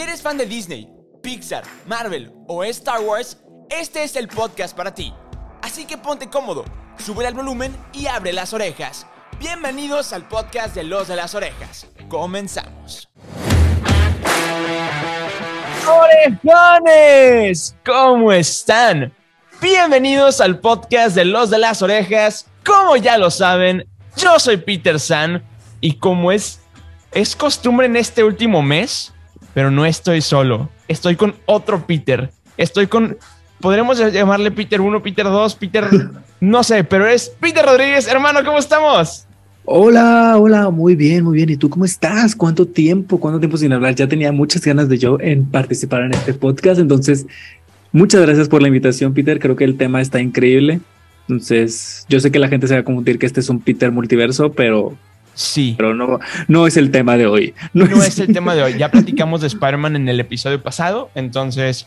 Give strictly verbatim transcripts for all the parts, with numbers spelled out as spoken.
Si eres fan de Disney, Pixar, Marvel o Star Wars, este es el podcast para ti. Así que ponte cómodo, sube el volumen y abre las orejas. Bienvenidos al podcast de Los de las Orejas. Comenzamos. ¡Orejones! ¿Cómo están? Bienvenidos al podcast de Los de las Orejas. Como ya lo saben, yo soy Peter San y como es, es costumbre en este último mes, pero no estoy solo. Estoy con otro Peter. Estoy con... Podremos llamarle Peter uno, Peter dos, Peter... No sé, pero es Peter Rodríguez. Hermano, ¿cómo estamos? Hola, hola, muy bien, muy bien. ¿Y tú cómo estás? ¿Cuánto tiempo? ¿Cuánto tiempo sin hablar? Ya tenía muchas ganas de yo en participar en este podcast. Entonces, muchas gracias por la invitación, Peter. Creo que el tema está increíble. Entonces, yo sé que la gente se va a confundir que este es un Peter multiverso, pero... Sí. Pero no, no es el tema de hoy. No, no es... es el tema de hoy. Ya platicamos de Spider-Man en el episodio pasado, entonces...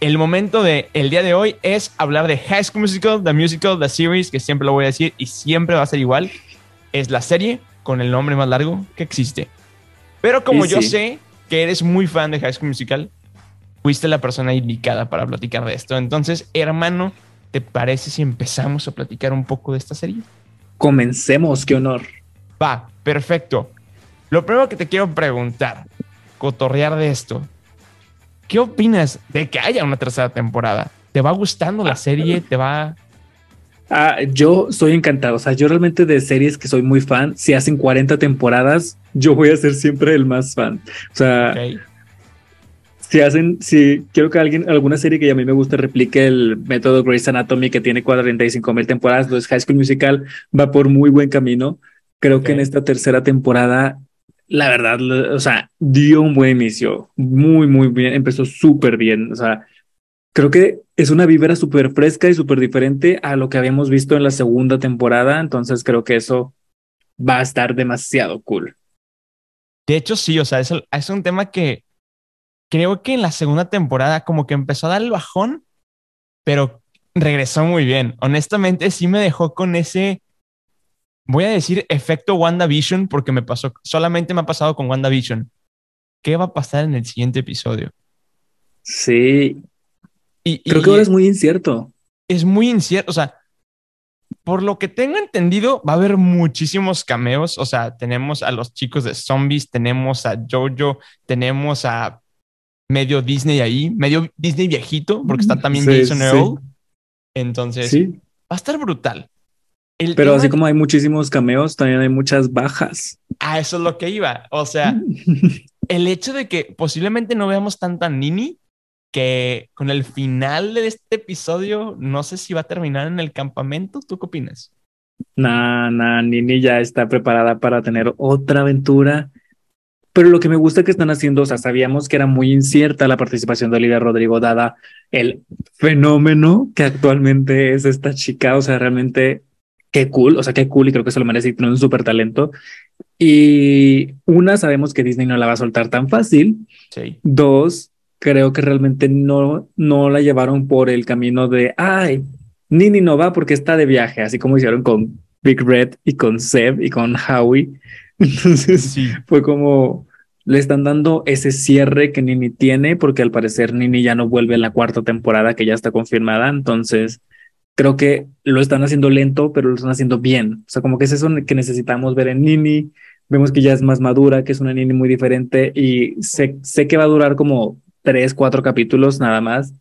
El momento del día de hoy es hablar de High School Musical, The Musical, The Series, que siempre lo voy a decir y siempre va a ser igual. Es la serie con el nombre más largo que existe. Pero como sí, yo sí. sé que eres muy fan de High School Musical, fuiste la persona indicada para platicar de esto. Entonces, hermano, ¿te parece si empezamos a platicar un poco de esta serie? Comencemos, qué honor. Va, perfecto. Lo primero que te quiero preguntar, cotorrear de esto. ¿Qué opinas de que haya una tercera temporada? ¿Te va gustando la serie? ¿Te va...? Ah, yo soy encantado. O sea, yo realmente de series que soy muy fan, si hacen cuarenta temporadas, yo voy a ser siempre el más fan. O sea, okay. si hacen... Si quiero que alguien, alguna serie que a mí me gusta replique el método Grey's Anatomy, que tiene cuarenta y cinco mil temporadas, entonces High School Musical va por muy buen camino. Creo okay. que en esta tercera temporada... La verdad, o sea, dio un buen inicio, muy, muy bien, empezó súper bien, o sea, creo que es una vibra súper fresca y súper diferente a lo que habíamos visto en la segunda temporada, entonces creo que eso va a estar demasiado cool. De hecho, sí, o sea, es, es un tema que creo que en la segunda temporada como que empezó a dar el bajón, pero regresó muy bien. Honestamente, sí me dejó con ese... Voy a decir efecto WandaVision porque me pasó, solamente me ha pasado con WandaVision. ¿Qué va a pasar en el siguiente episodio? Sí. Y, Creo y, que ahora es muy incierto. Es muy incierto. O sea, por lo que tengo entendido, va a haber muchísimos cameos. O sea, tenemos a los chicos de Zombies, tenemos a Jojo, tenemos a medio Disney ahí, medio Disney viejito, porque está también sí, Jason sí. Earl. Entonces, ¿sí? va a estar brutal. El Pero así de... como hay muchísimos cameos, también hay muchas bajas. Ah, eso es lo que iba. O sea, el hecho de que posiblemente no veamos tanta Nini, que con el final de este episodio, no sé si va a terminar en el campamento. ¿Tú qué opinas? Nah, nah, Nini ya está preparada para tener otra aventura. Pero lo que me gusta que están haciendo, o sea, sabíamos que era muy incierta la participación de Olivia Rodrigo, dada el fenómeno que actualmente es esta chica. O sea, realmente... Qué cool, o sea, qué cool y creo que se lo merece y tiene un súper talento. Y una, sabemos que Disney no la va a soltar tan fácil. Sí. Dos, creo que realmente no, no la llevaron por el camino de, ay, Nini no va porque está de viaje, así como hicieron con Big Red y con Seb y con Howie. Entonces sí. fue como, le están dando ese cierre que Nini tiene porque al parecer Nini ya no vuelve en la cuarta temporada que ya está confirmada, entonces... Creo que lo están haciendo lento, pero lo están haciendo bien. O sea, como que es eso que necesitamos ver en Nini. Vemos que ya es más madura, que es una Nini muy diferente. Y sé, sé que va a durar como tres, cuatro capítulos nada más.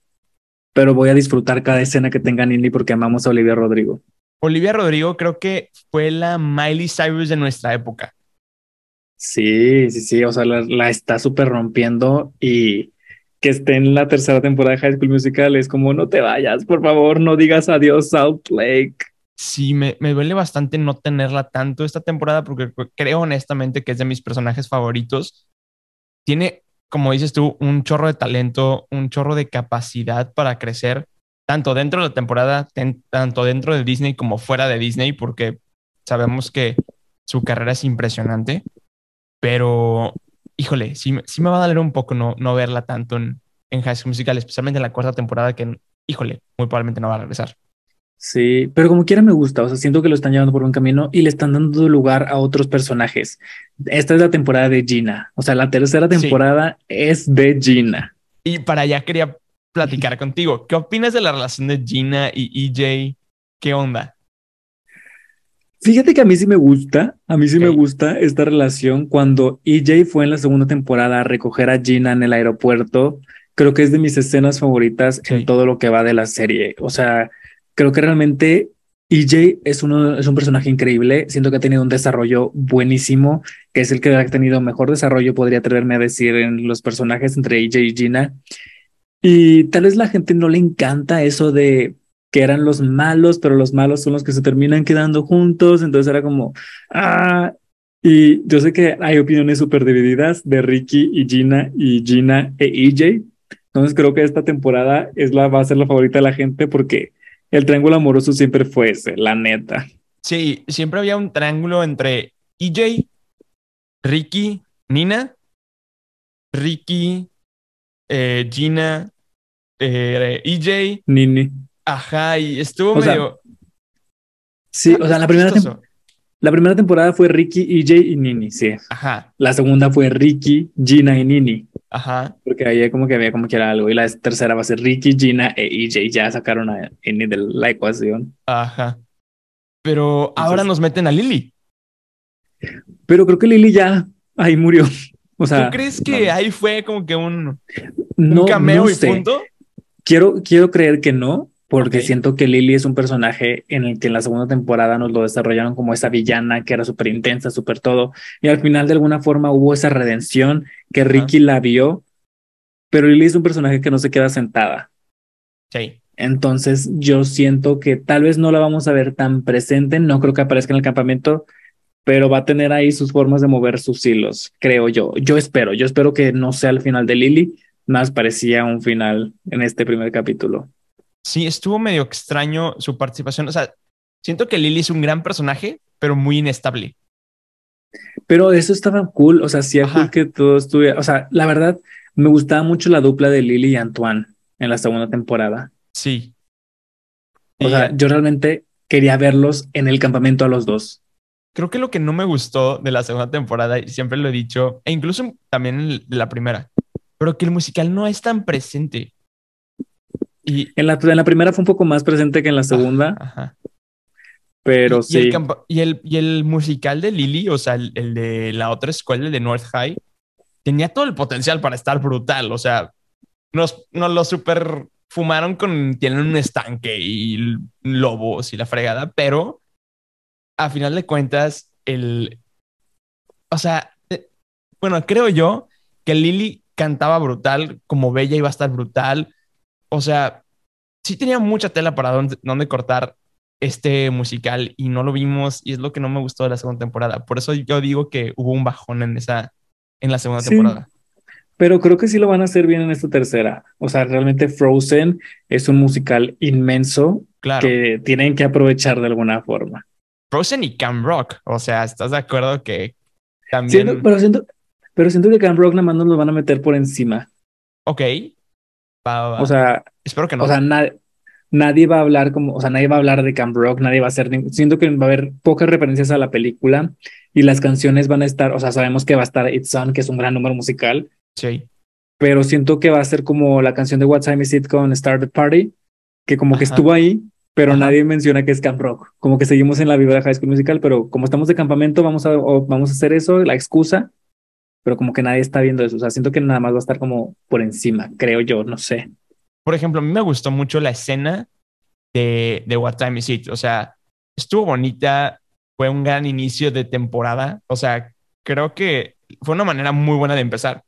Pero voy a disfrutar cada escena que tenga Nini porque amamos a Olivia Rodrigo. Olivia Rodrigo creo que fue la Miley Cyrus de nuestra época. Sí, sí, sí. O sea, la, la está súper rompiendo y... que esté en la tercera temporada de High School Musical es como, no te vayas, por favor, no digas adiós, Salt Lake. Sí, me, me duele bastante no tenerla tanto esta temporada porque creo honestamente que es de mis personajes favoritos. Tiene, como dices tú, un chorro de talento, un chorro de capacidad para crecer, tanto dentro de la temporada, ten, tanto dentro de Disney como fuera de Disney, porque sabemos que su carrera es impresionante, pero... Híjole, sí, sí me va a doler un poco no, no verla tanto en, en High School Musical, especialmente en la cuarta temporada que, híjole, muy probablemente no va a regresar. Sí, pero como quiera me gusta, o sea, siento que lo están llevando por un camino y le están dando lugar a otros personajes. Esta es la temporada de Gina, o sea, la tercera temporada sí. es de Gina. Y para allá quería platicar contigo, ¿qué opinas de la relación de Gina y E J? ¿Qué onda? Fíjate que a mí sí me gusta, a mí sí okay. me gusta esta relación. Cuando E J fue en la segunda temporada a recoger a Gina en el aeropuerto, creo que es de mis escenas favoritas okay. en todo lo que va de la serie, o sea... Creo que realmente E J es, uno, es un personaje increíble. Siento que ha tenido un desarrollo buenísimo, que es el que ha tenido mejor desarrollo, podría atreverme a decir, en los personajes entre E J y Gina. Y tal vez la gente no le encanta eso de que eran los malos, pero los malos son los que se terminan quedando juntos. Entonces era como... ah. Y yo sé que hay opiniones súper divididas de Ricky y Gina y Gina e E J. Entonces creo que esta temporada es la, va a ser la favorita de la gente porque... el triángulo amoroso siempre fue ese, la neta. Sí, siempre había un triángulo entre E J, Ricky, Nina, Ricky, eh, Gina, eh, E J, Nini. Ajá, y estuvo o medio... sea, sí, o sea, la primera, tem- la primera temporada fue Ricky, E J y Nini, sí. Ajá. La segunda fue Ricky, Gina y Nini. Ajá. Porque ahí como que había como que era algo. Y la tercera va a ser Ricky, Gina e E J. Ya sacaron a Nini de la ecuación. Ajá. Pero entonces, ahora nos meten a Lily. Pero creo que Lily ya ahí murió. O sea, ¿tú crees que no. ahí fue como que un, no, un cameo no y sé. punto? Quiero, quiero creer que no. Porque okay. siento que Lily es un personaje en el que en la segunda temporada nos lo desarrollaron como esa villana que era súper intensa, súper todo. Y al final de alguna forma hubo esa redención que Ricky uh-huh. la vio. Pero Lily es un personaje que no se queda sentada. Sí. Entonces yo siento que tal vez no la vamos a ver tan presente. No creo que aparezca en el campamento. Pero va a tener ahí sus formas de mover sus hilos, creo yo. Yo espero. Yo espero que no sea el final de Lily. Más parecía un final en este primer capítulo. Sí, estuvo medio extraño su participación. O sea, siento que Lily es un gran personaje, pero muy inestable. Pero eso estaba cool. O sea, sí era cool que todo estuviera... O sea, la verdad, me gustaba mucho la dupla de Lily y Antoine en la segunda temporada. Sí. O y... sea, yo realmente quería verlos en el campamento a los dos. Creo que lo que no me gustó de la segunda temporada, y siempre lo he dicho, e incluso también de la primera, pero que el musical no es tan presente. Y en, la, en la primera fue un poco más presente que en la segunda. Ajá, ajá. Pero y, sí. Y el, campo, y, el, y el musical de Lily, o sea, el, el de la otra escuela, el de North High, tenía todo el potencial para estar brutal. O sea, nos, nos lo super fumaron con... tienen un estanque y lobos y la fregada, pero a final de cuentas, el... o sea, bueno, creo yo que Lily cantaba brutal, como Bella iba a estar brutal. O sea, sí tenía mucha tela para donde, donde cortar este musical y no lo vimos y es lo que no me gustó de la segunda temporada. Por eso yo digo que hubo un bajón en esa en la segunda sí, temporada. Pero creo que sí lo van a hacer bien en esta tercera. O sea, realmente Frozen es un musical inmenso claro. que tienen que aprovechar de alguna forma. Frozen y Camp Rock. O sea, ¿estás de acuerdo que también...? Siento, pero, siento, pero siento que Camp Rock nada más nos lo van a meter por encima. Ok. Va, va. O sea, espero que no. O sea, na- nadie va a hablar como, o sea, nadie va a hablar de Camp Rock, nadie va a hacer, ni- siento que va a haber pocas referencias a la película y las canciones van a estar, o sea, sabemos que va a estar It's On, que es un gran número musical. Sí. Pero siento que va a ser como la canción de What Time Is It con Start the Party, que como Ajá. que estuvo ahí, pero Ajá. nadie menciona que es Camp Rock. Como que seguimos en la vibra de High School Musical, pero como estamos de campamento, vamos a, o vamos a hacer eso, la excusa. Pero como que nadie está viendo eso. O sea, siento que nada más va a estar como por encima, creo yo, no sé. Por ejemplo, a mí me gustó mucho la escena de, de What Time Is It. O sea, estuvo bonita, fue un gran inicio de temporada. O sea, creo que fue una manera muy buena de empezar.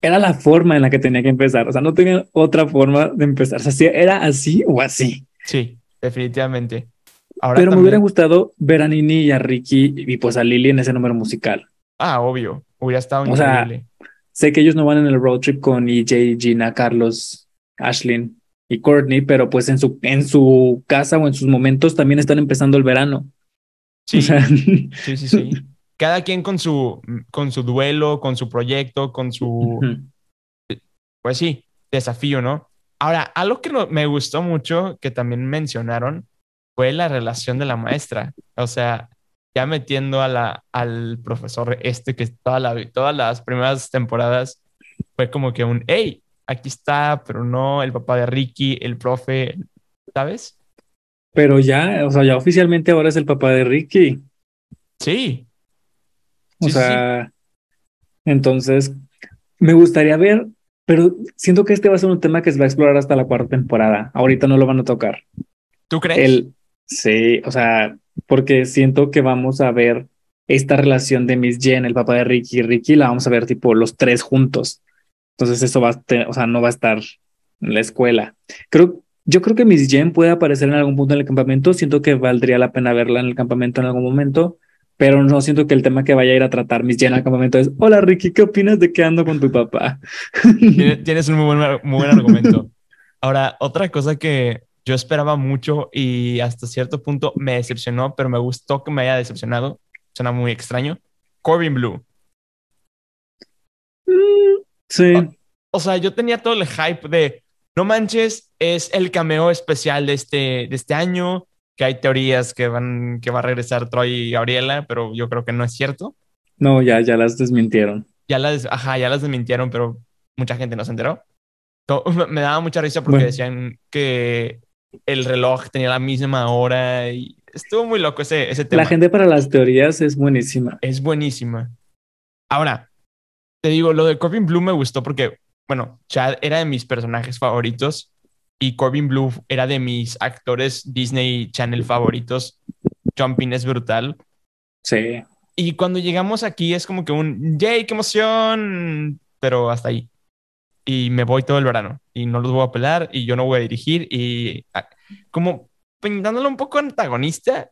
Era la forma en la que tenía que empezar. O sea, no tenía otra forma de empezar. O sea, si era así o así. Sí, definitivamente. Ahora Pero también... me hubiera gustado ver a Nini y a Ricky y pues a Lily en ese número musical. Ah, obvio. Hubiera estado increíble. O sea, sé que ellos no van en el road trip con E J, Gina, Carlos, Ashlyn y Courtney, pero pues en su, en su casa o en sus momentos también están empezando el verano. Sí, o sea... sí, sí, sí. Cada quien con su, con su duelo, con su proyecto, con su... Uh-huh. Pues sí, desafío, ¿no? Ahora, algo que no, me gustó mucho, que también mencionaron, fue la relación de la maestra. O sea, ya metiendo a la, al profesor este que toda la, todas las primeras temporadas fue como que un, hey, aquí está, pero no, el papá de Ricky, el profe, ¿sabes? Pero ya, o sea, ya oficialmente ahora es el papá de Ricky. Sí. O sí, sea, sí. Entonces, me gustaría ver... Pero siento que este va a ser un tema que se va a explorar hasta la cuarta temporada. Ahorita no lo van a tocar. ¿Tú crees? El, sí, o sea, porque siento que vamos a ver esta relación de Miss Jen, el papá de Ricky y Ricky, la vamos a ver tipo los tres juntos. Entonces eso va a tener, o sea, no va a estar en la escuela. Creo, yo creo que Miss Jen puede aparecer en algún punto en el campamento. Siento que valdría la pena verla en el campamento en algún momento. Pero no siento que el tema que vaya a ir a tratar Miss Jen al campamento es, hola Ricky, ¿qué opinas de que ando con tu papá? Tienes un muy buen, muy buen argumento. Ahora, otra cosa que yo esperaba mucho y hasta cierto punto me decepcionó, pero me gustó que me haya decepcionado, suena muy extraño, Corbin Bleu. Mm, sí. O, o sea, yo tenía todo el hype de, no manches, es el cameo especial de este, de este año, que hay teorías que van que va a regresar Troy y Gabriela, pero yo creo que no es cierto. No, ya, ya las desmintieron. Ya las, ajá, ya las desmintieron, pero mucha gente no se enteró. Todo, me daba mucha risa porque bueno, decían que el reloj tenía la misma hora y estuvo muy loco ese, ese tema. La gente para las teorías es buenísima. Es buenísima. Ahora, te digo, lo de Corbin Bleu me gustó porque, bueno, Chad era de mis personajes favoritos. Y Corbin Bleu era de mis actores Disney Channel favoritos. Jumping es brutal. Sí. Y cuando llegamos aquí es como que un ¡yay, qué emoción! Pero hasta ahí. Y me voy todo el verano. Y no los voy a pelar. Y yo no voy a dirigir. Y como pintándolo un poco antagonista.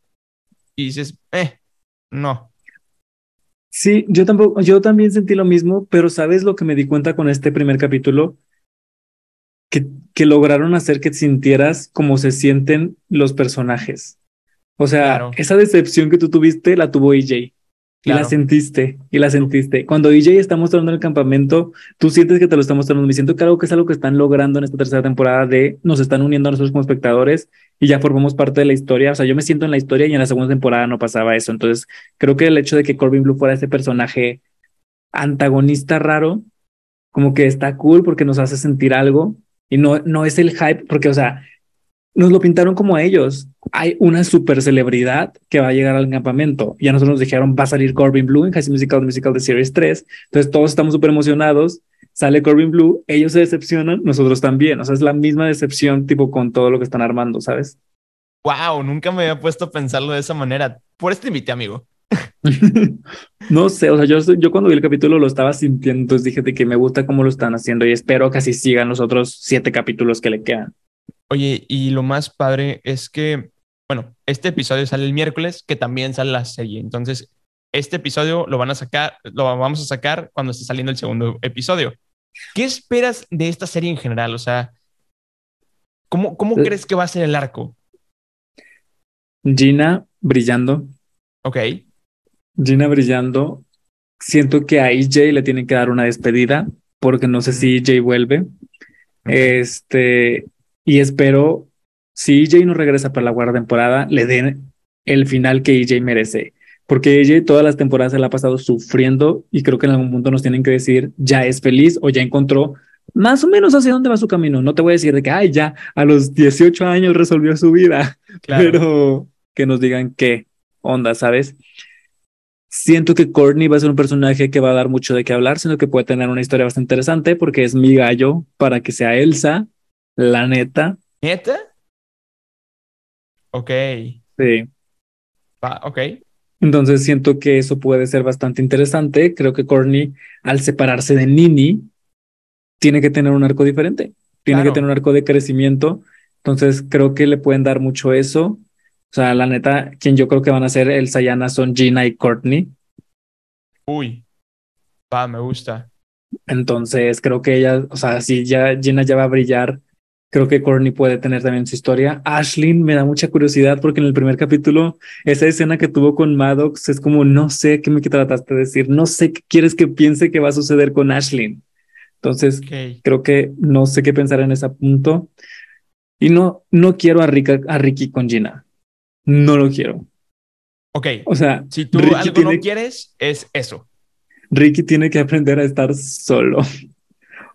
Y dices, eh, no. Sí, yo tampoco, yo también sentí lo mismo. Pero ¿sabes lo que me di cuenta con este primer capítulo? Que, que lograron hacer que sintieras como se sienten los personajes. O sea, claro, esa decepción que tú tuviste la tuvo E J. Claro. Y la sentiste, y la sentiste. Cuando E J está mostrando el campamento, tú sientes que te lo está mostrando. Me siento que algo que es algo que están logrando en esta tercera temporada de nos están uniendo a nosotros como espectadores y ya formamos parte de la historia. O sea, yo me siento en la historia y en la segunda temporada no pasaba eso. Entonces, creo que el hecho de que Corbin Bleu fuera ese personaje antagonista raro, como que está cool porque nos hace sentir algo. Y no, no es el hype, porque, o sea, nos lo pintaron como a ellos. Hay una super celebridad que va a llegar al campamento. Y a nosotros nos dijeron, va a salir Corbin Bleu en High School Musical, The Musical, The Series tres. Entonces todos estamos súper emocionados. Sale Corbin Bleu, ellos se decepcionan, nosotros también. O sea, es la misma decepción tipo con todo lo que están armando, ¿sabes? Wow, nunca me había puesto a pensarlo de esa manera. Por eso te invité, amigo. No sé, o sea, yo, yo cuando vi el capítulo lo estaba sintiendo, entonces dije de que me gusta cómo lo están haciendo y espero que así sigan los otros siete capítulos que le quedan. Oye, y lo más padre es que, bueno, este episodio sale el miércoles, que también sale la serie, entonces este episodio lo van a sacar, lo vamos a sacar cuando esté saliendo el segundo episodio. ¿Qué esperas de esta serie en general? O sea, ¿cómo, cómo crees que va a ser el arco? Gina brillando. Ok. Gina brillando, siento que a E J le tienen que dar una despedida porque no sé si E J vuelve. Este, y espero, si E J no regresa para la cuarta temporada, le den el final que E J merece, porque E J todas las temporadas se la ha pasado sufriendo y creo que en algún punto nos tienen que decir ya es feliz o ya encontró más o menos hacia dónde va su camino. No te voy a decir de que ay, ya a los dieciocho años resolvió su vida, claro, pero que nos digan qué onda, ¿sabes? Siento que Courtney va a ser un personaje que va a dar mucho de qué hablar, siento que puede tener una historia bastante interesante porque es mi gallo para que sea Elsa, la neta. ¿Neta? Ok. Sí. Ah, ok. Entonces siento que eso puede ser bastante interesante. Creo que Courtney, al separarse de Nini, tiene que tener un arco diferente. Tiene claro. que tener un arco de crecimiento. Entonces creo que le pueden dar mucho eso. O sea, la neta, quien yo creo que van a ser Elsa y Anna son Gina y Courtney. Uy, va, me gusta. Entonces, creo que ella, o sea, si ya Gina ya va a brillar, creo que Courtney puede tener también su historia. Ashlyn me da mucha curiosidad porque en el primer capítulo, esa escena que tuvo con Maddox es como, no sé qué me trataste de decir, no sé qué quieres que piense que va a suceder con Ashlyn. Entonces, okay. creo que no sé qué pensar en ese punto. Y no, no quiero a, Rick, a Ricky con Gina. No lo quiero. Ok. O sea, si tú Ricky algo tiene, no quieres, es eso. Ricky tiene que aprender a estar solo.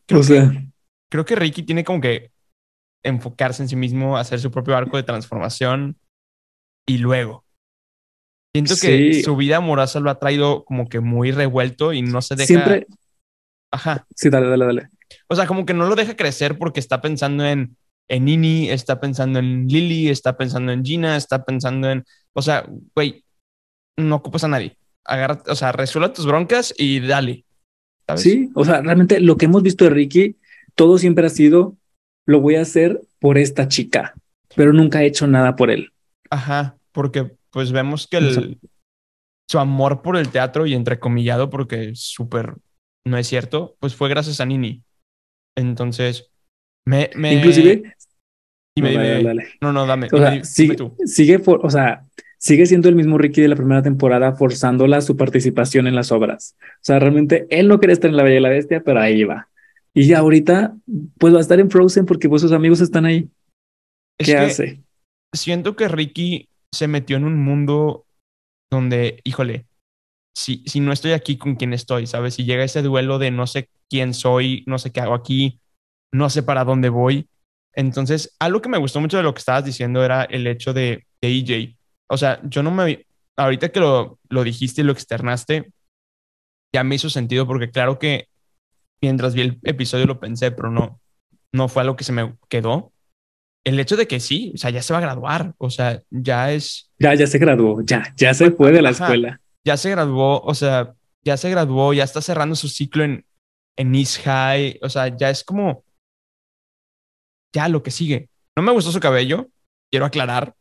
Creo o sea... Que, creo que Ricky tiene como que enfocarse en sí mismo, hacer su propio arco de transformación y luego. Siento sí. que su vida amorosa lo ha traído como que muy revuelto y no se deja... Siempre... Ajá. Sí, dale, dale, dale. O sea, como que no lo deja crecer porque está pensando en... en Nini, está pensando en Lily, está pensando en Gina, está pensando en... O sea, güey, no ocupas a nadie. Agarra, o sea, resuelve tus broncas y dale. ¿Sabes? Sí, o sea, realmente lo que hemos visto de Ricky, todo siempre ha sido, lo voy a hacer por esta chica, pero nunca he hecho nada por él. Ajá, porque pues vemos que el, su amor por el teatro, y entrecomillado porque súper no es cierto, pues fue gracias a Nini. Entonces... Me, me... Inclusive y me, no, dale, dale. no, no, dame, o sea, dime, sigue, dime tú. sigue for, o sea, sigue siendo el mismo Ricky de la primera temporada, forzándola su participación en las obras. O sea, realmente él no quería estar en La Bella y la Bestia, pero ahí va. Y ya ahorita pues va a estar en Frozen porque pues sus amigos están ahí. Es ¿Qué hace? Siento que Ricky se metió en un mundo donde, híjole, si, si no estoy aquí, ¿con quién estoy? ¿Sabes? Si llega ese duelo de no sé quién soy, no sé qué hago aquí, no sé para dónde voy. Entonces, algo que me gustó mucho de lo que estabas diciendo era el hecho de, de E J. O sea, yo no me... Ahorita que lo, lo dijiste y lo externaste, ya me hizo sentido porque claro que mientras vi el episodio lo pensé, pero no, no fue algo que se me quedó. El hecho de que sí, o sea, ya se va a graduar. O sea, ya es... Ya, ya se graduó, ya, ya se fue de la Ajá, escuela. Ya se graduó, o sea, ya se graduó, ya está cerrando su ciclo en, en East High. O sea, ya es como... Ya, lo que sigue. No me gustó su cabello, quiero aclarar.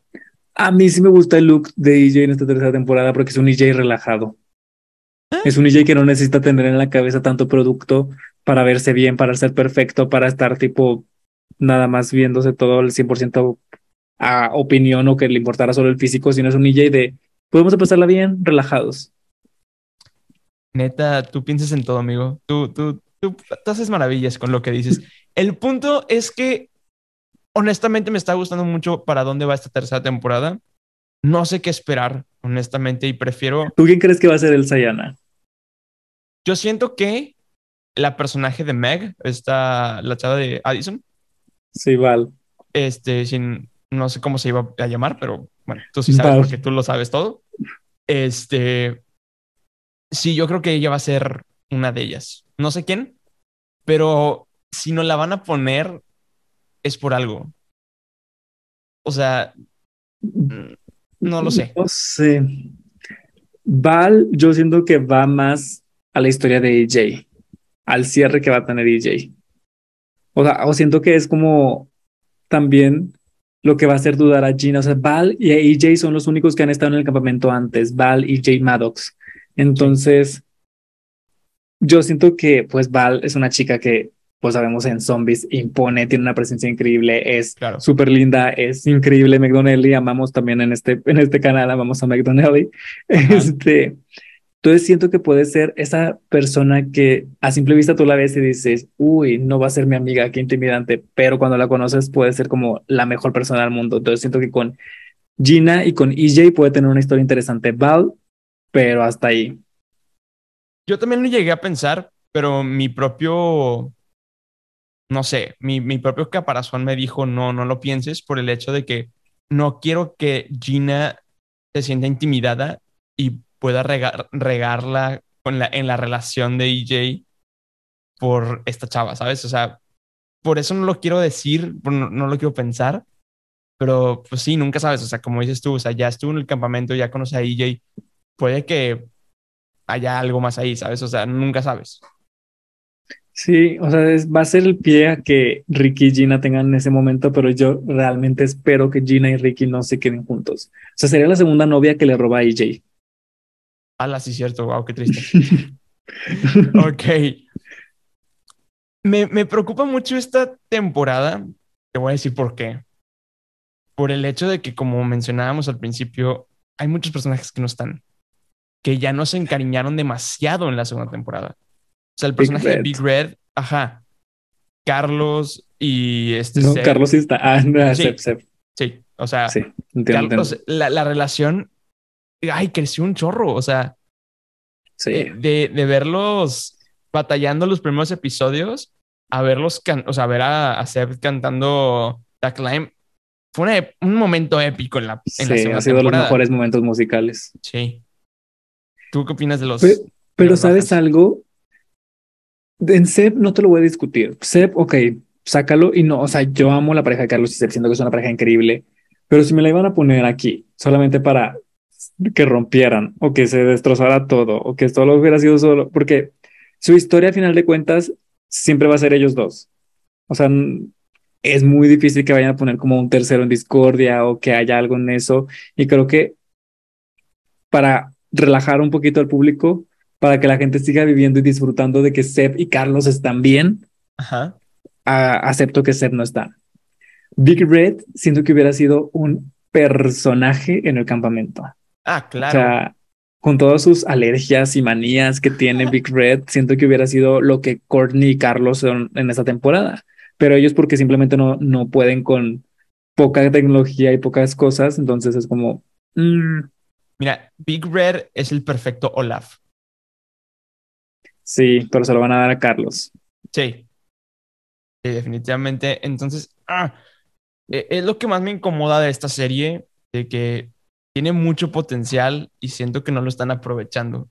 A mí sí me gusta el look de E J en esta tercera temporada porque es un E J relajado. ¿Eh? Es un E J que no necesita tener en la cabeza tanto producto para verse bien, para ser perfecto, para estar tipo nada más viéndose todo al cien por ciento a opinión o que le importara solo el físico, sino es un E J de podemos pasarla bien, relajados. Neta, tú piensas en todo, amigo. Tú, tú, tú, tú haces maravillas con lo que dices. El punto es que honestamente me está gustando mucho para dónde va esta tercera temporada. No sé qué esperar, honestamente, y prefiero... ¿Tú quién crees que va a ser el Sayana? Yo siento que la personaje de Meg, esta, la chava de Addison. Sí, Val. Este, sin, no sé cómo se iba a llamar, pero bueno, tú sí sabes Val. Porque tú lo sabes todo. Este, sí, yo creo que ella va a ser una de ellas. No sé quién, pero si no la van a poner... es por algo. O sea, no lo sé. No sé. Val, yo siento que va más a la historia de E J, al cierre que va a tener E J. O sea, o siento que es como también lo que va a hacer dudar a Gina. O sea, Val y E J son los únicos que han estado en el campamento antes, Val y Jay Maddox. Entonces, yo siento que pues Val es una chica que pues sabemos en Zombies, impone, tiene una presencia increíble, es claro. súper linda, es increíble, McDonnelly, amamos también en este, en este canal, amamos a McDonnelly. Este, entonces siento que puede ser esa persona que a simple vista tú la ves y dices, uy, no va a ser mi amiga, qué intimidante, pero cuando la conoces puede ser como la mejor persona del mundo. Entonces siento que con Gina y con E J puede tener una historia interesante, Val, pero hasta ahí. Yo también lo llegué a pensar, pero mi propio... No sé, mi, mi propio caparazón me dijo, no, no lo pienses por el hecho de que no quiero que Gina se sienta intimidada y pueda regar, regarla con la, en la relación de E J por esta chava, ¿sabes? O sea, por eso no lo quiero decir, no, no lo quiero pensar, pero pues sí, nunca sabes. O sea, como dices tú, o sea, ya estuvo en el campamento, ya conoce a E J, puede que haya algo más ahí, ¿sabes? O sea, nunca sabes. Sí, o sea, es, va a ser el pie a que Ricky y Gina tengan ese momento, pero yo realmente espero que Gina y Ricky no se queden juntos. O sea, sería la segunda novia que le roba a E J. Ala, sí, cierto. Wow, qué triste. Ok. Me, me preocupa mucho esta temporada. Te voy a decir por qué. Por el hecho de que, como mencionábamos al principio, hay muchos personajes que no están, que ya no se encariñaron demasiado en la segunda temporada. O sea, el personaje Big Red. de Big Red Ajá. Carlos y este... No, Seb. Carlos y está... Ah, no, sí, Seb, Seb. Sí, o sea... Sí, entiendo, Carlos, entiendo. La, la relación... Ay, creció un chorro, o sea... Sí. De, de verlos batallando los primeros episodios a verlos... Can, o sea, ver a, a Seb cantando The Climb. Fue una, un momento épico en la, en sí, la segunda temporada. Sí, ha sido temporada. Los mejores momentos musicales. Sí. ¿Tú qué opinas de los... Pero, pero de los ¿sabes Rojas? Algo? En Seb no te lo voy a discutir. Seb, ok, sácalo y no. O sea, yo amo la pareja de Carlos y Seb. Siento que es una pareja increíble. Pero si me la iban a poner aquí, solamente para que rompieran o que se destrozara todo o que todo lo hubiera sido solo. Porque su historia, al final de cuentas, siempre va a ser ellos dos. O sea, es muy difícil que vayan a poner como un tercero en discordia o que haya algo en eso. Y creo que para relajar un poquito al público, para que la gente siga viviendo y disfrutando de que Seb y Carlos están bien. Ajá. A, acepto que Seb no está. Big Red, siento que hubiera sido un personaje en el campamento. Ah, claro. O sea, con todas sus alergias y manías que tiene Big Red, siento que hubiera sido lo que Courtney y Carlos son en esta temporada. Pero ellos porque simplemente no, no pueden con poca tecnología y pocas cosas, entonces es como... Mm. Mira, Big Red es el perfecto Olaf. Sí, pero se lo van a dar a Carlos. Sí. Sí, definitivamente. Entonces, ah, es lo que más me incomoda de esta serie, de que tiene mucho potencial y siento que no lo están aprovechando.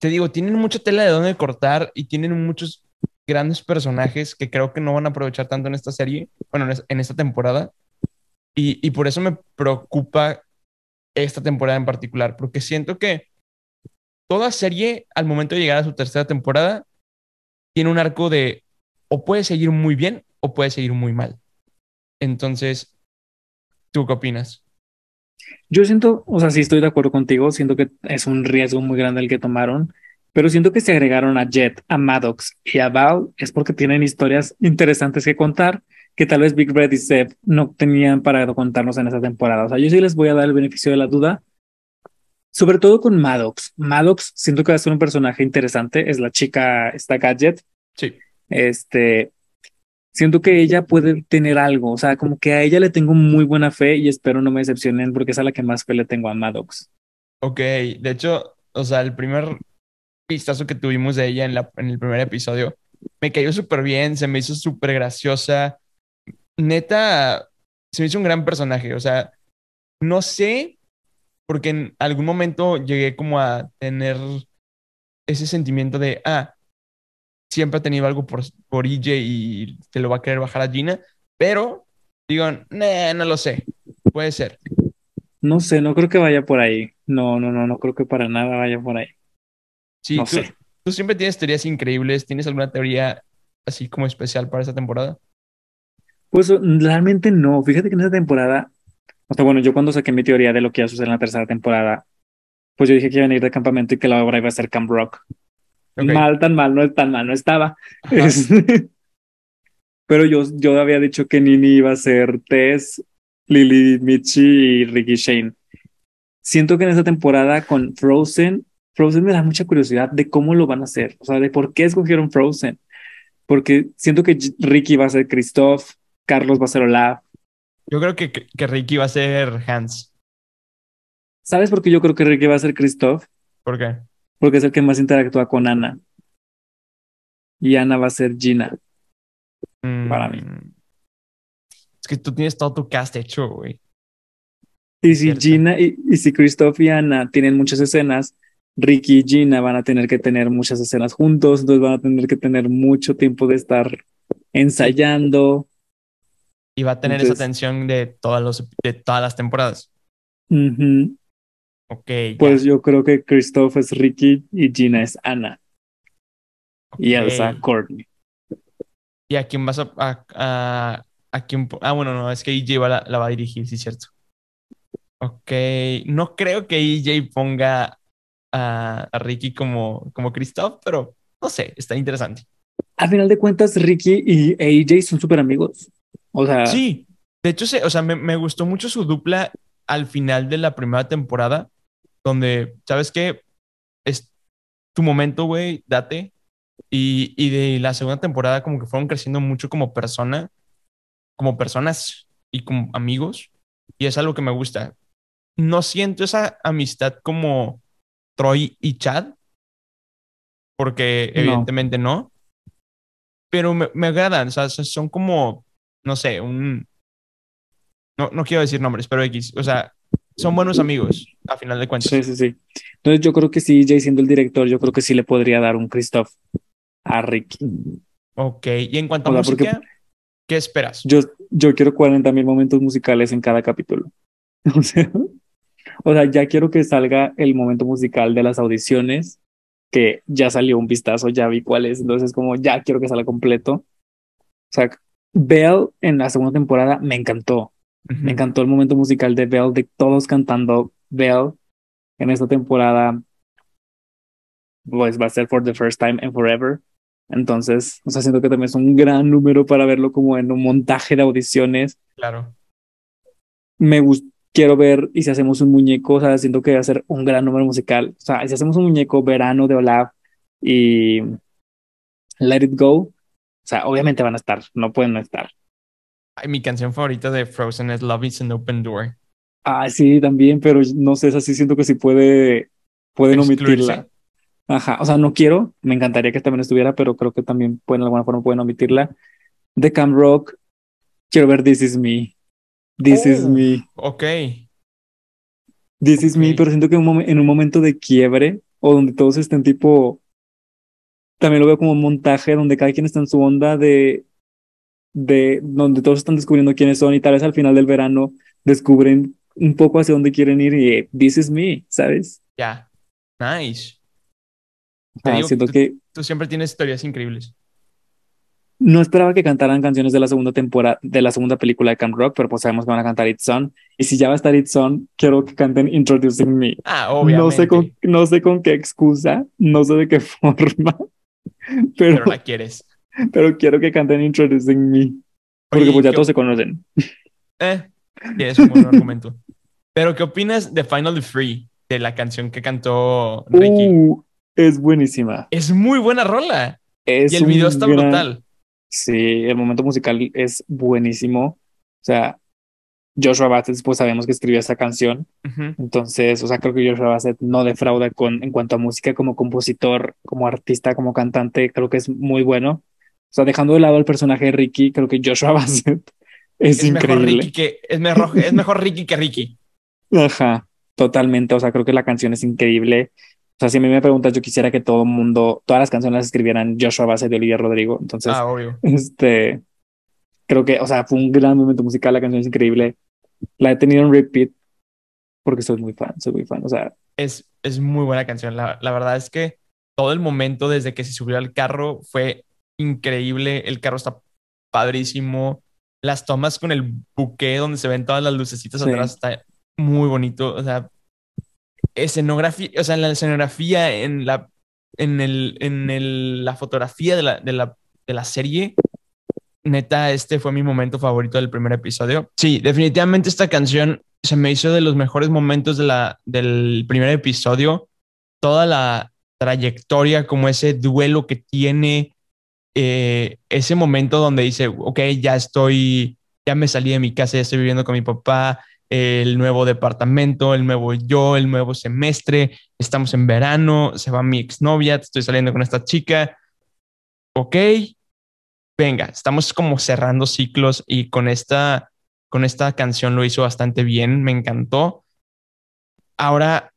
Te digo, tienen mucha tela de dónde cortar y tienen muchos grandes personajes que creo que no van a aprovechar tanto en esta serie, bueno, en esta temporada. Y, y por eso me preocupa esta temporada en particular, porque siento que toda serie, al momento de llegar a su tercera temporada, tiene un arco de o puede seguir muy bien o puede seguir muy mal. Entonces, ¿tú qué opinas? Yo siento, o sea, sí estoy de acuerdo contigo, siento que es un riesgo muy grande el que tomaron, pero siento que si agregaron a Jet, a Maddox y a Val es porque tienen historias interesantes que contar que tal vez Big Red y Seb no tenían para contarnos en esa temporada. O sea, yo sí les voy a dar el beneficio de la duda. Sobre todo con Maddox. Maddox siento que va a ser un personaje interesante. Es la chica, esta Gadget. Sí. Este, siento que ella puede tener algo. O sea, como que a ella le tengo muy buena fe y espero no me decepcionen porque es a la que más fe le tengo a Maddox. Ok. De hecho, o sea, el primer vistazo que tuvimos de ella en, la, en el primer episodio me cayó súper bien. Se me hizo súper graciosa. Neta, se me hizo un gran personaje. O sea, no sé... Porque en algún momento llegué como a tener ese sentimiento de, ah, siempre ha tenido algo por, por E J y te lo va a querer bajar a Gina. Pero digo, nah, no lo sé. Puede ser. No sé, no creo que vaya por ahí. No, no, no, no creo que para nada vaya por ahí. Sí, no tú, sé. Tú siempre tienes teorías increíbles. ¿Tienes alguna teoría así como especial para esta temporada? Pues realmente no. Fíjate que en esta temporada... O sea, bueno, yo cuando saqué mi teoría de lo que iba a suceder en la tercera temporada, pues yo dije que iban a ir de campamento y que la obra iba a ser Camp Rock. Okay. Mal, tan mal, no tan mal, no estaba. Es... Pero yo, yo había dicho que Nini iba a ser Tess, Lily, Michi y Ricky Shane. Siento que en esta temporada con Frozen, Frozen me da mucha curiosidad de cómo lo van a hacer. O sea, de por qué escogieron Frozen. Porque siento que Ricky va a ser Kristoff, Carlos va a ser Olaf. Yo creo que, que Ricky va a ser Hans. ¿Sabes por qué yo creo que Ricky va a ser Kristoff? ¿Por qué? Porque es el que más interactúa con Ana. Y Ana va a ser Gina. Mm. Para mí. Es que tú tienes todo tu cast hecho, güey. Y si ¿Cierto? Gina y, y si Kristoff y Ana tienen muchas escenas, Ricky y Gina van a tener que tener muchas escenas juntos, entonces van a tener que tener mucho tiempo de estar ensayando. Y va a tener Entonces, esa tensión de todas, los, de todas las temporadas. Uh-huh. Ok. Pues ya. Yo creo que Kristoff es Ricky y Gina es Ana. Okay. Y Elsa, Courtney. ¿Y a quién vas a...? a, a, a quién, ah, bueno, no, es que E J va la, la va a dirigir, sí, cierto. Ok. No creo que E J ponga a, a Ricky como, como Kristoff, pero no sé, está interesante. A final de cuentas, Ricky y E J son súper amigos. O sea, sí, de hecho, se, o sea, me, me gustó mucho su dupla al final de la primera temporada, donde, ¿sabes qué? Es tu momento, güey, date, Y, y de la segunda temporada como que fueron creciendo mucho como persona, como personas y como amigos. Y es algo que me gusta. No siento esa amistad como Troy y Chad, porque no. Evidentemente no. Pero me, me agradan, o sea, son como, no sé, un... No, no quiero decir nombres, pero X, o sea, son buenos amigos, a final de cuentas. Sí, sí, sí. Entonces yo creo que sí, Jay siendo el director, yo creo que sí le podría dar un Christoph a Ricky. Ok, y en cuanto o sea, a música, porque... ¿qué esperas? Yo, yo quiero cuarenta mil momentos musicales en cada capítulo. O sea, o sea, ya quiero que salga el momento musical de las audiciones, que ya salió un vistazo, ya vi cuál es, entonces como ya quiero que salga completo. O sea, Belle en la segunda temporada me encantó. Uh-huh. Me encantó el momento musical de Belle, de todos cantando Belle en esta temporada. Pues va a ser For the First Time and Forever. Entonces, o sea, siento que también es un gran número para verlo como en un montaje de audiciones. Claro. Me gusta. Quiero ver, y si hacemos un muñeco, o sea, siento que va a ser un gran número musical. O sea, si hacemos un muñeco, Verano de Olaf y Let It Go, o sea, obviamente van a estar, no pueden no estar. Ay, mi canción favorita de Frozen es Love is an Open Door. Ah, sí, también, pero no sé, es así, siento que sí puede, pueden omitirla. Ajá, o sea, no quiero, me encantaría que también estuviera, pero creo que también pueden, de alguna forma pueden omitirla. De Camp Rock, quiero ver This Is Me. This oh, is me. Ok. This okay. is me, pero siento que un mom- en un momento de quiebre o donde todos estén tipo... También lo veo como un montaje donde cada quien está en su onda de... de donde todos están descubriendo quiénes son y tal vez al final del verano descubren un poco hacia dónde quieren ir y eh, this is me, ¿sabes? Ya. Yeah. Nice. Te ah, digo, siento tú, que... tú siempre tienes historias increíbles. No esperaba que cantaran canciones de la segunda temporada, de la segunda película de Camp Rock, pero pues sabemos que van a cantar It's On. Y si ya va a estar It's On, quiero que canten Introducing Me. Ah, obviamente. No sé con, no sé con qué excusa, no sé de qué forma. Pero, pero la quieres. Pero quiero que canten Introducing Me. Porque Oye, pues ya todos op- se conocen. Eh, es un buen argumento. Pero, ¿qué opinas de Finally Free? De la canción que cantó Ricky. Uh, es buenísima. Es muy buena rola. Es y el video está gran... brutal. Sí, el momento musical es buenísimo. O sea, Joshua Bassett, pues sabemos que escribió esta canción. Uh-huh. Entonces, o sea, creo que Joshua Bassett no defrauda con, en cuanto a música como compositor, como artista, como cantante. Creo que es muy bueno. O sea, dejando de lado el personaje de Ricky, creo que Joshua Bassett es, es increíble. Mejor Ricky que, es, mejor, es mejor Ricky que Ricky. Ajá, totalmente. O sea, creo que la canción es increíble. O sea, si a mí me preguntas, yo quisiera que todo el mundo, todas las canciones las escribieran Joshua Bassett y Olivia Rodrigo. Entonces, ah, obvio. este, creo que, o sea, fue un gran momento musical. La canción es increíble. La he tenido en repeat porque soy muy fan, soy muy fan. O sea, es, es muy buena canción. La, la verdad es que todo el momento desde que se subió al carro fue increíble. El carro está padrísimo. Las tomas con el buque donde se ven todas las lucecitas sí. atrás está muy bonito. O sea, escenografía, o sea, en la escenografía, en la, en el, en el, la fotografía de la, de la, de la serie, neta, este fue mi momento favorito del primer episodio. Sí, definitivamente esta canción se me hizo de los mejores momentos de la, del primer episodio. Toda la trayectoria, como ese duelo que tiene, eh, ese momento donde dice, ok, ya estoy, ya me salí de mi casa, ya estoy viviendo con mi papá. El nuevo departamento, el nuevo yo, el nuevo semestre, estamos en verano, se va mi exnovia, estoy saliendo con esta chica. Ok, venga, estamos como cerrando ciclos y con esta, con esta canción lo hizo bastante bien, me encantó. Ahora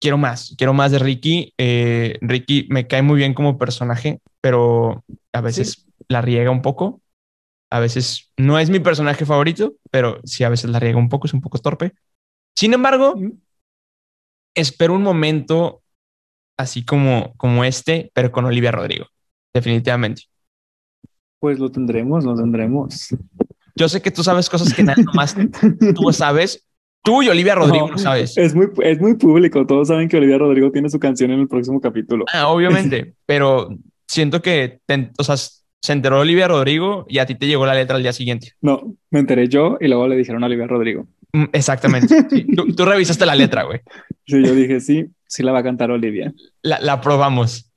quiero más, quiero más de Ricky. Eh, Ricky me cae muy bien como personaje, pero a veces sí. la riega un poco. A veces no es mi personaje favorito, pero sí a veces la riega un poco, es un poco torpe. Sin embargo, espero un momento así como, como este, pero con Olivia Rodrigo, definitivamente. Pues lo tendremos, lo tendremos. Yo sé que tú sabes cosas que nada más tú sabes. Tú y Olivia Rodrigo no, lo sabes. Es muy, es muy público, todos saben que Olivia Rodrigo tiene su canción en el próximo capítulo. Ah, obviamente, pero siento que... Te, o sea, se enteró Olivia Rodrigo y a ti te llegó la letra al día siguiente. No, me enteré yo y luego le dijeron a Olivia Rodrigo. Exactamente. Sí. tú, tú revisaste la letra, güey. Sí, yo dije, sí, sí la va a cantar Olivia. La, la probamos.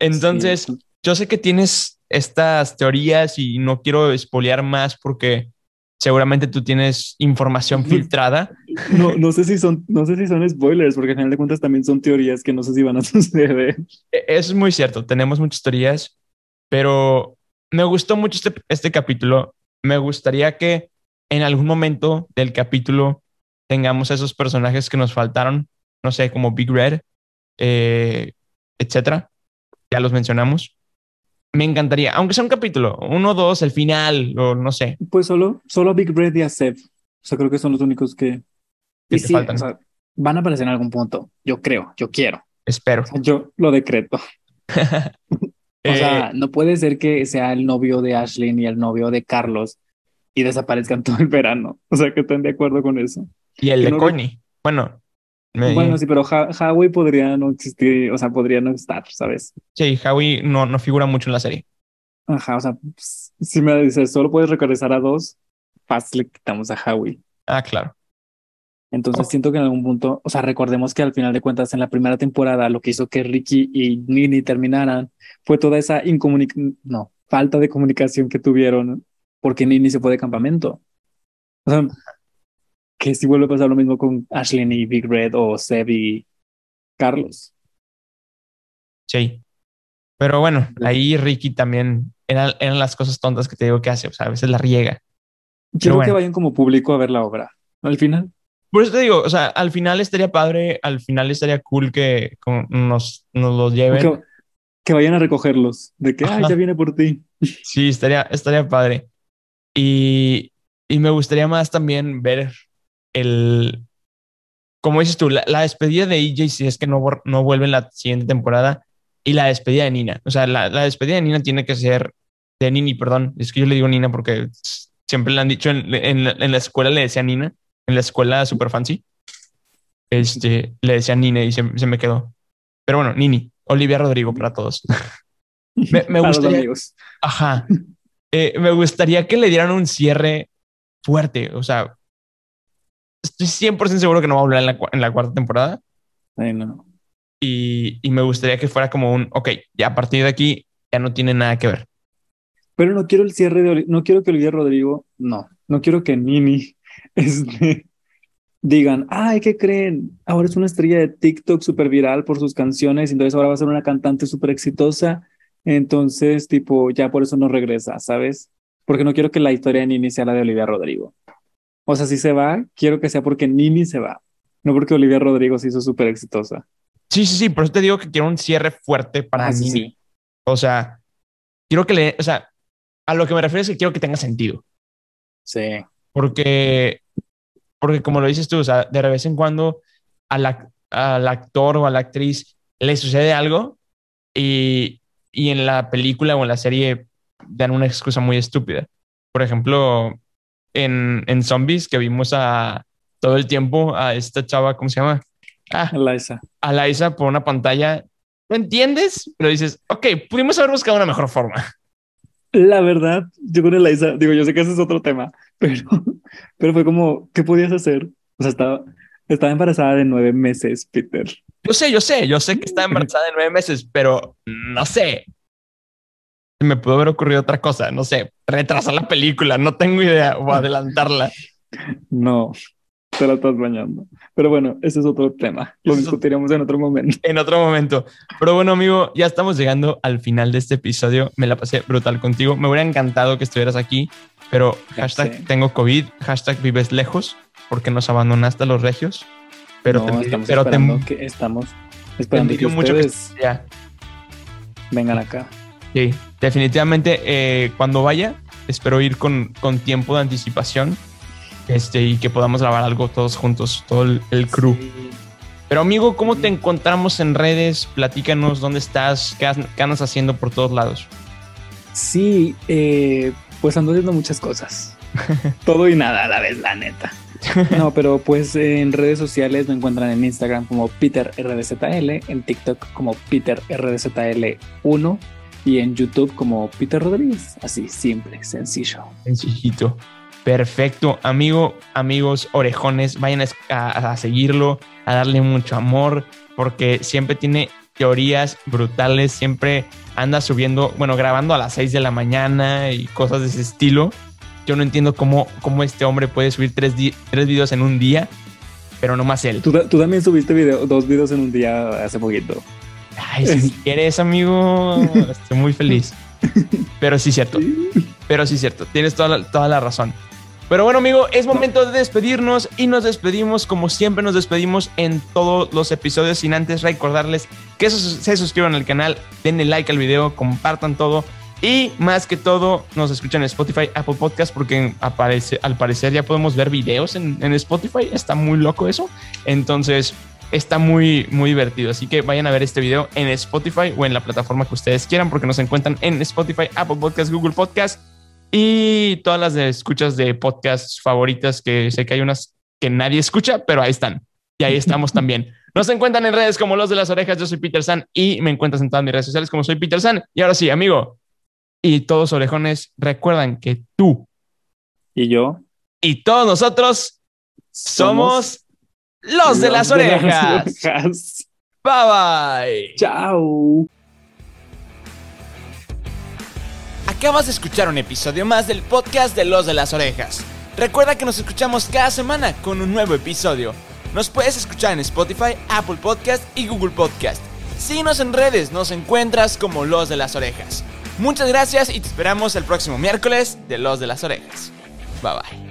Entonces, sí. yo sé que tienes estas teorías y no quiero espolear más porque seguramente tú tienes información filtrada. No, no sé si son, no sé si son spoilers, porque al final de cuentas también son teorías que no sé si van a suceder. Es muy cierto, tenemos muchas teorías, pero me gustó mucho este, este capítulo. Me gustaría que en algún momento del capítulo tengamos esos personajes que nos faltaron, no sé, como Big Red, eh, etcétera. Ya los mencionamos. Me encantaría, aunque sea un capítulo, uno, dos, el final, o no sé. Pues solo, solo Big Red y a Seb. O sea, creo que son los únicos que, que te sí, faltan. O sea, van a aparecer en algún punto. Yo creo, yo quiero. Espero. O sea, yo lo decreto. O sea, eh... no puede ser que sea el novio de Ashlyn y el novio de Carlos y desaparezcan todo el verano. O sea, que estén de acuerdo con eso. Y el que de no... Connie. Bueno. Me... Bueno, sí, pero ha- Howie podría no existir, o sea, podría no estar, ¿sabes? Sí, Howie no, no figura mucho en la serie. Ajá, o sea, pues, si me dices, solo puedes regresar a dos, fácil le quitamos a Howie. Ah, claro. Entonces oh. siento que en algún punto, o sea, recordemos que al final de cuentas en la primera temporada lo que hizo que Ricky y Nini terminaran fue toda esa incomunic- no, falta de comunicación que tuvieron porque Nini se fue de campamento. O sea... que si vuelve a pasar lo mismo con Ashlyn y Big Red o Seb y Carlos. Sí. Pero bueno, ahí Ricky también eran, eran las cosas tontas que te digo que hace. O sea, a veces la riega. Quiero bueno. que vayan como público a ver la obra. Al final. Por eso te digo, o sea, al final estaría padre, al final estaría cool que nos, nos los lleven. Que, que vayan a recogerlos. De que, ay, ya viene por ti. Sí, estaría, estaría padre. Y, y me gustaría más también ver... El, como dices tú, la, la despedida de E J, si es que no, no vuelve en la siguiente temporada, y la despedida de Nina. O sea, la, la despedida de Nina tiene que ser de Nini, perdón. Es que yo le digo Nina porque siempre le han dicho en, en, en la escuela, le decía Nina, en la escuela super fancy. Este, le decía Nina y se, se me quedó. Pero bueno, Nini, Olivia Rodrigo para todos. me, me para gustaría, los amigos. Ajá. Eh, me gustaría que le dieran un cierre fuerte, o sea. Estoy cien por ciento seguro que no va a volver en la, en la cuarta temporada. Ay, no. Y, y me gustaría que fuera como un, ok, ya a partir de aquí ya no tiene nada que ver. Pero no quiero el cierre de, no quiero que Olivia Rodrigo, no, no quiero que Nini este, digan, ay, ¿qué creen? Ahora es una estrella de TikTok súper viral por sus canciones, entonces ahora va a ser una cantante súper exitosa, entonces tipo, ya por eso no regresa, ¿sabes? Porque no quiero que la historia de Nini sea la de Olivia Rodrigo. O sea, si se va, quiero que sea porque Nini se va. No porque Olivia Rodrigo se hizo súper exitosa. Sí, sí, sí. Por eso te digo que quiero un cierre fuerte para ah, Nini. Sí. O sea, quiero que le... O sea, a lo que me refiero es que quiero que tenga sentido. Sí. Porque, porque como lo dices tú, o sea, de vez en cuando a la, al actor o a la actriz le sucede algo y, y en la película o en la serie dan una excusa muy estúpida. Por ejemplo... En, en Zombies, que vimos a todo el tiempo a esta chava, ¿cómo se llama? Ah, Eliza. A Eliza por una pantalla. ¿No entiendes? Pero dices, ok, pudimos haber buscado una mejor forma. La verdad, yo con Eliza, digo, yo sé que ese es otro tema, pero, pero fue como, ¿qué podías hacer? O sea, estaba, estaba embarazada de nueve meses, Peter. Yo sé, yo sé, yo sé que estaba embarazada de nueve meses, pero no sé. Me pudo haber ocurrido otra cosa, no sé, retrasar la película, no tengo idea, o adelantarla. No, te la estás bañando. Pero bueno, ese es otro tema, lo discutiremos en otro momento. En otro momento. Pero bueno, amigo, ya estamos llegando al final de este episodio. Me la pasé brutal contigo. Me hubiera encantado que estuvieras aquí, pero hashtag tengo COVID, hashtag vives lejos, porque nos abandonaste a los regios. Pero no, te estamos pero esperando te, que estamos esperando te que ustedes mucho que, ya. vengan acá. Sí, definitivamente eh, cuando vaya espero ir con, con tiempo de anticipación este, y que podamos grabar algo todos juntos, todo el, el crew. Sí. Pero amigo, ¿cómo te encontramos en redes? Platícanos dónde estás, qué, has, qué andas haciendo por todos lados. Sí, eh, pues ando haciendo muchas cosas. Todo y nada a la vez, la neta. No, pero pues eh, en redes sociales me encuentran en Instagram como PeterRDZL, en TikTok como Peter R D Z L uno. Y en YouTube como Peter Rodríguez. Así, simple, sencillo. Sencillito. Perfecto. Amigo, amigos, orejones, vayan a, a, a seguirlo, a darle mucho amor, porque siempre tiene teorías brutales, siempre anda subiendo, bueno, grabando a las seis de la mañana y cosas de ese estilo. Yo no entiendo cómo, cómo este hombre puede subir tres, di- tres videos en un día, pero no más él. Tú, tú también subiste video, dos videos en un día hace poquito. Ay, si quieres, amigo, estoy muy feliz. Pero sí, cierto. Pero sí, cierto. Tienes toda la, toda la razón. Pero bueno, amigo, es momento de despedirnos y nos despedimos como siempre nos despedimos en todos los episodios, sin antes recordarles que se suscriban al canal, denle like al video, compartan todo y más que todo nos escuchan en Spotify, Apple Podcast, porque aparece, al parecer ya podemos ver videos en, en Spotify. Está muy loco eso. Entonces está muy, muy divertido. Así que vayan a ver este video en Spotify o en la plataforma que ustedes quieran, porque nos encuentran en Spotify, Apple Podcast, Google Podcast y todas las escuchas de podcasts favoritas, que sé que hay unas que nadie escucha, pero ahí están. Y ahí estamos también. Nos encuentran en redes como Los de las Orejas. Yo soy Peter San y me encuentras en todas mis redes sociales como soy Peter San. Y ahora sí, amigo. Y todos orejones, recuerdan que tú y yo y todos nosotros somos, somos los, los de las Orejas. De las Orejas. Bye bye. Chao. Acabas de escuchar un episodio más del podcast de Los de las Orejas. Recuerda que nos escuchamos cada semana con un nuevo episodio. Nos puedes escuchar en Spotify, Apple Podcast y Google Podcast. Síguenos en redes, nos encuentras como Los de las Orejas. Muchas gracias y te esperamos el próximo miércoles de Los de las Orejas. Bye bye.